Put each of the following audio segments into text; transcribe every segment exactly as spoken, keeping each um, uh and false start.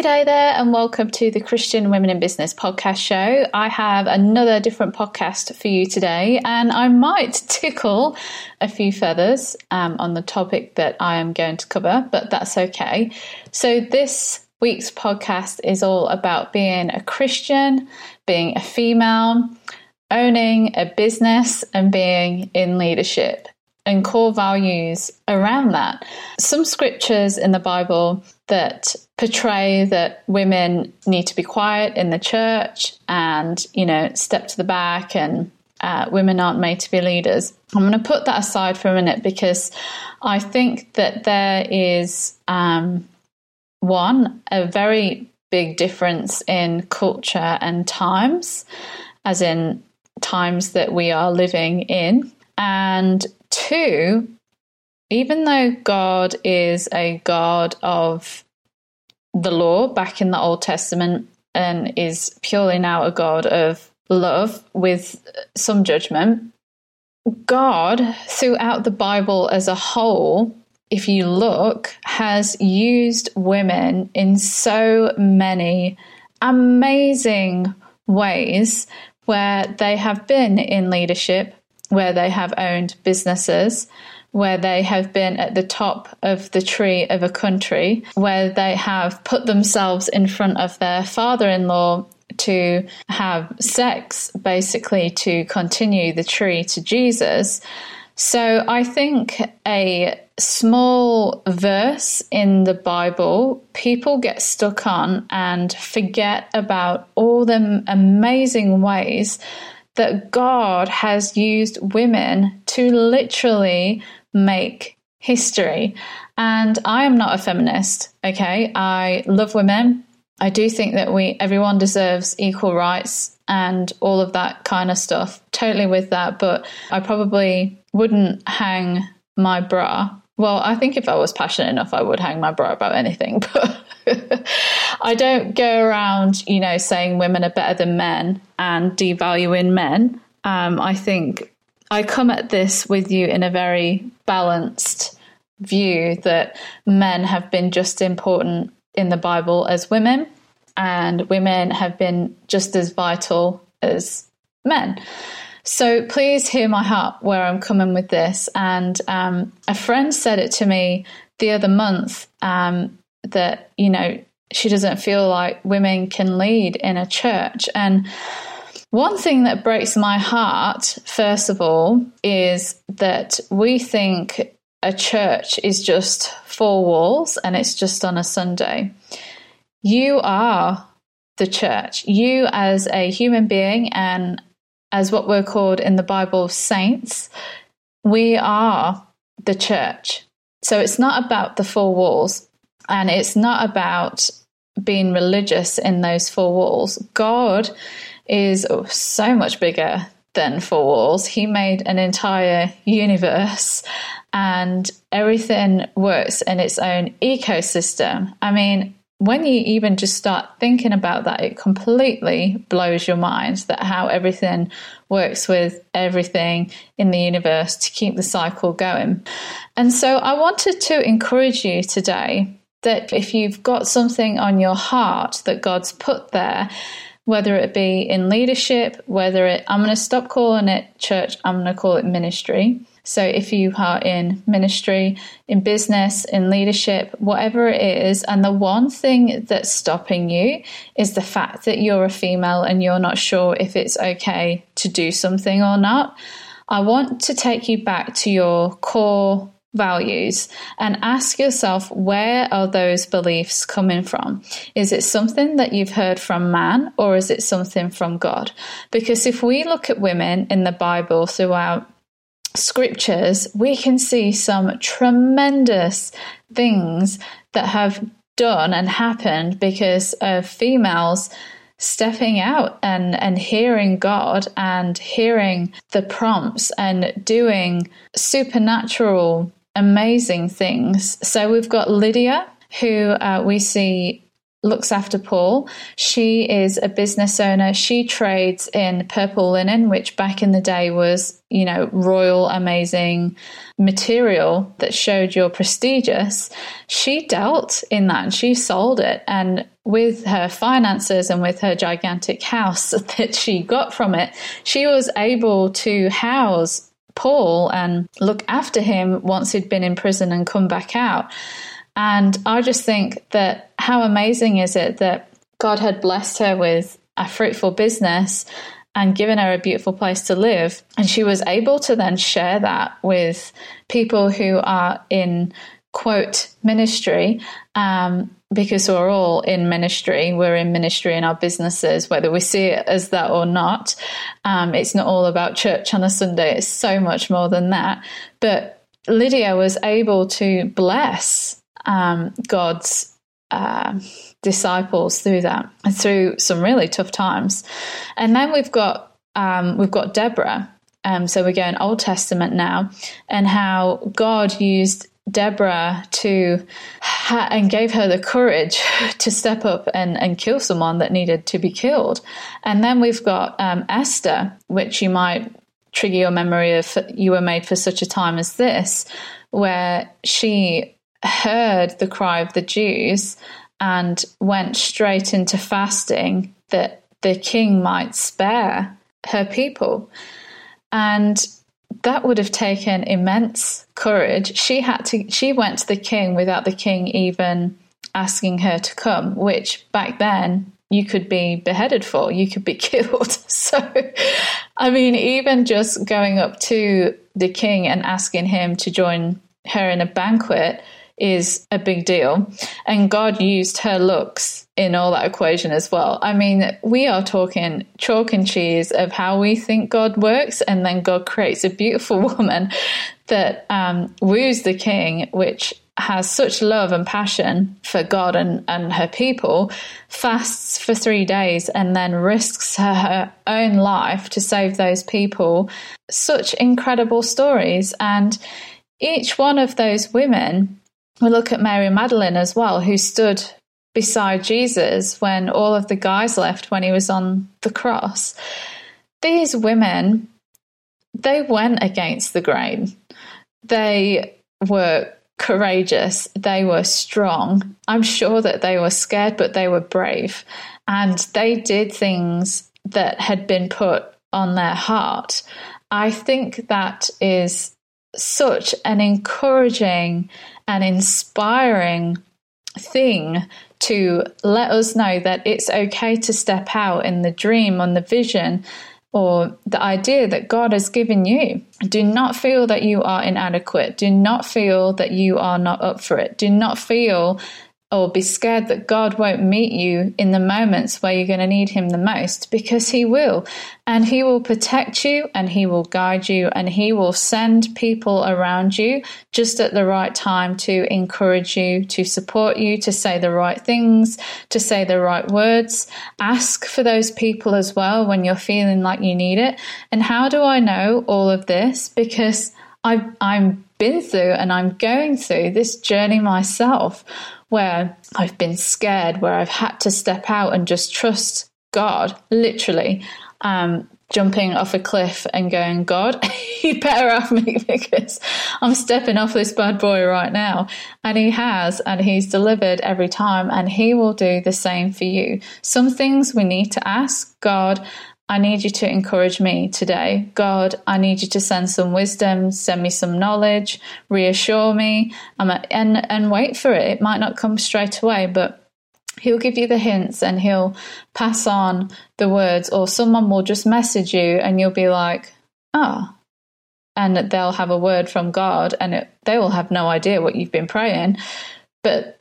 G'day there, and welcome to the Christian Women in Business podcast show. I have another different podcast for you today, and I might tickle a few feathers um, on the topic that I am going to cover, but that's okay. So this week's podcast is all about being a Christian, being a female, owning a business, and being in leadership, and core values around that. Some scriptures in the Bible that portray that women need to be quiet in the church and, you know, step to the back and uh, women aren't made to be leaders. I'm going to put that aside for a minute because I think that there is, um, one, a very big difference in culture and times, as in times that we are living in. And two, even though God is a God of the law back in the Old Testament and is purely now a God of love with some judgment, God throughout the Bible as a whole, if you look, has used women in so many amazing ways where they have been in leadership, where they have owned businesses, where they have been at the top of the tree of a country, where they have put themselves in front of their father-in-law to have sex, basically to continue the tree to Jesus. So I think a small verse in the Bible, people get stuck on and forget about all the amazing ways that God has used women to literally make history. And I am not a feminist, okay? I love women. I do think that we everyone deserves equal rights and all of that kind of stuff. Totally with that, but I probably wouldn't hang my bra. Well, I think if I was passionate enough, I would hang my bra about anything, but I don't go around, you know, saying women are better than men and devaluing men. Um, I think I come at this with you in a very balanced view that men have been just important in the Bible as women, and women have been just as vital as men. So please hear my heart where I'm coming with this. And um, a friend said it to me the other month um, that, you know, she doesn't feel like women can lead in a church. And one thing that breaks my heart, first of all, is that we think a church is just four walls and it's just on a Sunday. You are the church. You as a human being and as what we're called in the Bible, saints, we are the church. So it's not about the four walls, and it's not about being religious in those four walls. God is oh, so much bigger than four walls. He made an entire universe, and everything works in its own ecosystem. I mean, when you even just start thinking about that, it completely blows your mind that how everything works with everything in the universe to keep the cycle going. And so I wanted to encourage you today that if you've got something on your heart that God's put there, whether it be in leadership, whether it, I'm going to stop calling it church, I'm going to call it ministry. So if you are in ministry, in business, in leadership, whatever it is, and the one thing that's stopping you is the fact that you're a female and you're not sure if it's okay to do something or not, I want to take you back to your core values and ask yourself, where are those beliefs coming from? Is it something that you've heard from man, or is it something from God? Because if we look at women in the Bible throughout scriptures, we can see some tremendous things that have done and happened because of females stepping out and, and hearing God and hearing the prompts and doing supernatural, amazing things. So we've got Lydia, who uh, we see looks after Paul. She is a business owner. She trades in purple linen, which back in the day was, you know, royal, amazing material that showed you're prestigious. She dealt in that and she sold it. And with her finances and with her gigantic house that she got from it, she was able to house Paul and look after him once he'd been in prison and come back out. And I just think that how amazing is it that God had blessed her with a fruitful business and given her a beautiful place to live. And she was able to then share that with people who are in, quote, ministry, um, because we're all in ministry. We're in ministry in our businesses, whether we see it as that or not. Um, it's not all about church on a Sunday. It's so much more than that. But Lydia was able to bless Um, God's uh, disciples through that, and through some really tough times. And then we've got um, we've got Deborah. Um, so we're going Old Testament now, and how God used Deborah to ha- and gave her the courage to step up and, and kill someone that needed to be killed. And then we've got um, Esther, which you might trigger your memory of. You were made for such a time as this, where she heard the cry of the Jews and went straight into fasting that the king might spare her people. And that would have taken immense courage. She had to, she went to the king without the king even asking her to come, which back then you could be beheaded for, you could be killed. So, I mean, even just going up to the king and asking him to join her in a banquet is a big deal. And God used her looks in all that equation as well. I mean, we are talking chalk and cheese of how we think God works, and then God creates a beautiful woman that um, woos the king, which has such love and passion for God and, and her people, fasts for three days and then risks her, her own life to save those people. Such incredible stories. And each one of those women, we look at Mary Magdalene as well, who stood beside Jesus when all of the guys left when he was on the cross. These women, they went against the grain. They were courageous. They were strong. I'm sure that they were scared, but they were brave. And they did things that had been put on their heart. I think that is such an encouraging and inspiring thing to let us know that it's okay to step out in the dream, on the vision, or the idea that God has given you. Do not feel that you are inadequate. Do not feel that you are not up for it. Do not feel or be scared that God won't meet you in the moments where you're going to need him the most, because he will. And he will protect you, and he will guide you, and he will send people around you just at the right time to encourage you, to support you, to say the right things, to say the right words. Ask for those people as well when you're feeling like you need it. And how do I know all of this? Because I've, I'm been through and I'm going through this journey myself, where I've been scared, where I've had to step out and just trust God, literally um, jumping off a cliff and going, God, you better have me, because I'm stepping off this bad boy right now. And he has, and he's delivered every time, and he will do the same for you. Some things we need to ask God. I need you to encourage me today. God, I need you to send some wisdom, send me some knowledge, reassure me, um, and, and wait for it. It might not come straight away, but he'll give you the hints and he'll pass on the words, or someone will just message you and you'll be like, oh, and they'll have a word from God, and it, they will have no idea what you've been praying, but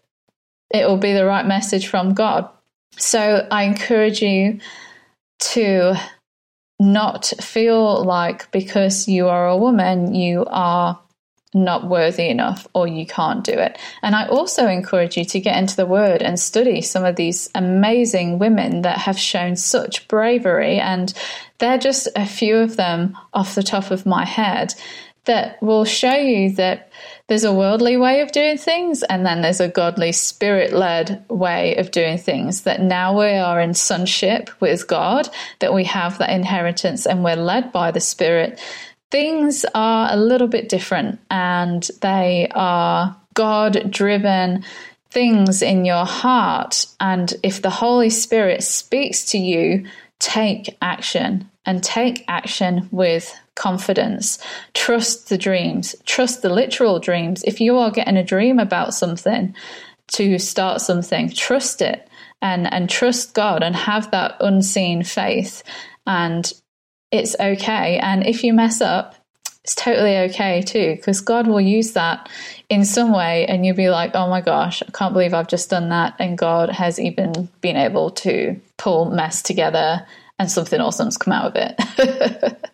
it will be the right message from God. So I encourage you to not feel like because you are a woman, you are not worthy enough or you can't do it. And I also encourage you to get into the Word and study some of these amazing women that have shown such bravery. And they're just a few of them off the top of my head that will show you that there's a worldly way of doing things, and then there's a godly, spirit-led way of doing things, that now we are in sonship with God, that we have that inheritance and we're led by the Spirit. Things are a little bit different, and they are God-driven things in your heart. And if the Holy Spirit speaks to you, take action, and take action with confidence. Trust the dreams, trust the literal dreams. If you are getting a dream about something, to start something, trust it, and, and trust God, and have that unseen faith. And it's okay. And if you mess up, it's totally okay too, because God will use that in some way, and you'll be like, oh my gosh, I can't believe I've just done that, and God has even been able to pull mess together and something awesome's come out of it.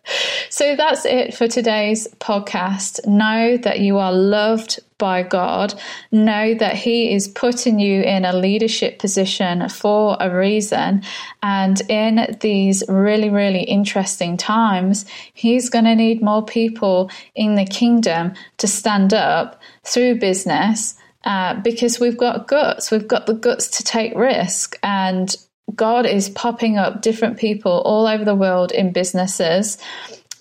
So that's it for today's podcast. Know that you are loved by God. Know that He is putting you in a leadership position for a reason. And in these really, really interesting times, He's going to need more people in the kingdom to stand up through business, uh, because we've got guts. We've got the guts to take risk, and God is popping up different people all over the world in businesses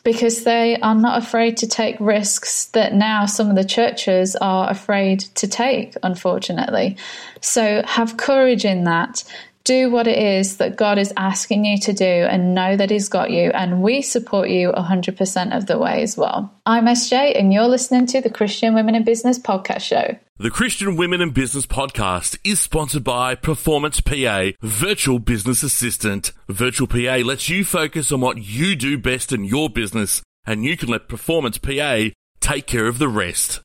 because they are not afraid to take risks that now some of the churches are afraid to take, unfortunately. So have courage in that. Do what it is that God is asking you to do, and know that He's got you, and we support you one hundred percent of the way as well. I'm S J, and you're listening to the Christian Women in Business Podcast Show. The Christian Women in Business Podcast is sponsored by Performance P A, Virtual Business Assistant. Virtual P A lets you focus on what you do best in your business, and you can let Performance P A take care of the rest.